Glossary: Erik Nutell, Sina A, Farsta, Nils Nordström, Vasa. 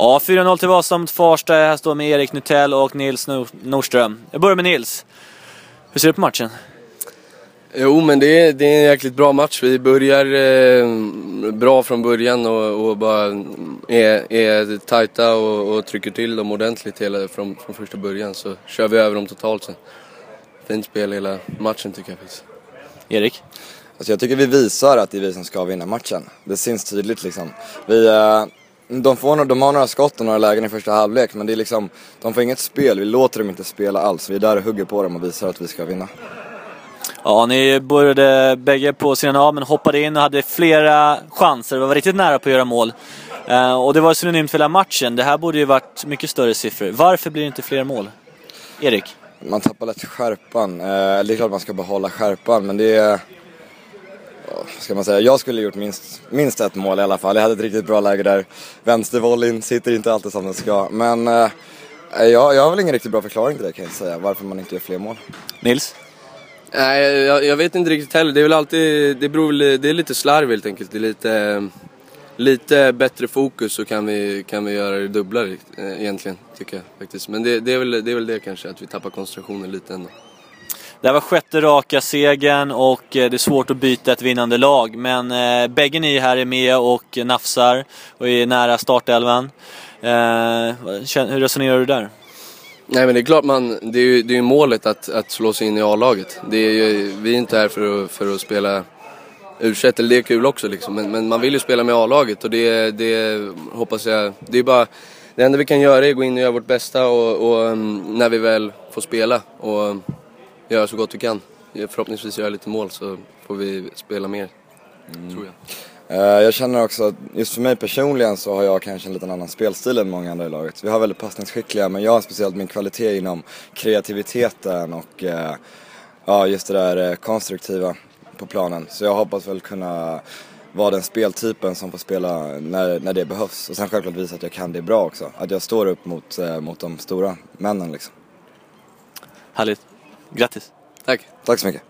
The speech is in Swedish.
Ja, 4-0 till Vasa mot Farsta. Här står med Erik Nutell och Nils Nordström. Jag börjar med Nils. Hur ser du på matchen? Jo, men det är en jäkligt bra match. Vi börjar bra från början och bara är tajta och trycker till dem ordentligt hela från första början. Så kör vi över dem totalt sen. Fint spel hela matchen tycker jag faktiskt. Erik? Alltså jag tycker vi visar att det är vi som ska vinna matchen. Det syns tydligt liksom. De har några skott och några lägen i första halvlek, men det är liksom, de får inget spel. Vi låter dem inte spela alls. Vi är där och hugger på dem och visar att vi ska vinna. Ja, ni började bägge på Sina A men hoppade in och hade flera chanser. Vi var riktigt nära på att göra mål. Och det var synonymt för hela matchen. Det här borde ju varit mycket större siffror. Varför blir det inte fler mål? Erik? Man tappar lätt skärpan. Det är klart man ska behålla skärpan, men det är... Ska man säga, jag skulle gjort minst ett mål i alla fall. Jag hade ett riktigt bra läge där. Vänstervolleyn sitter inte alltid som den ska. Men jag har väl ingen riktigt bra förklaring till det kan jag säga. Varför man inte gör fler mål. Nils? Nej, jag vet inte riktigt heller. Det är väl alltid, det är lite slarv helt enkelt. Det är lite bättre fokus så kan vi göra det dubbla egentligen tycker jag faktiskt. Men det är väl det kanske att vi tappar koncentrationen lite ändå. Det var sjätte raka segern och det är svårt att byta ett vinnande lag. Men bägge ni här är med och nafsar och är nära startelvan. Hur resonerar du där? Nej, men det är klart det är ju målet att slå sig in i A-laget. Vi är inte här för att spela ursätt, det är kul också liksom. Men man vill ju spela med A-laget och det hoppas jag. Det är bara det enda vi kan göra är att gå in och göra vårt bästa och när vi väl får spela och göra så gott vi kan. Förhoppningsvis göra lite mål så får vi spela mer, tror jag. Jag känner också att just för mig personligen så har jag kanske en liten annan spelstil än många andra i laget. Vi har väldigt passningsskickliga, men jag har speciellt min kvalitet inom kreativiteten och just det där konstruktiva på planen. Så jag hoppas väl kunna vara den speltypen som får spela när det behövs. Och sen självklart visa att jag kan det bra också. Att jag står upp mot de stora männen liksom. Härligt. Grattis. Tack. Tack så mycket.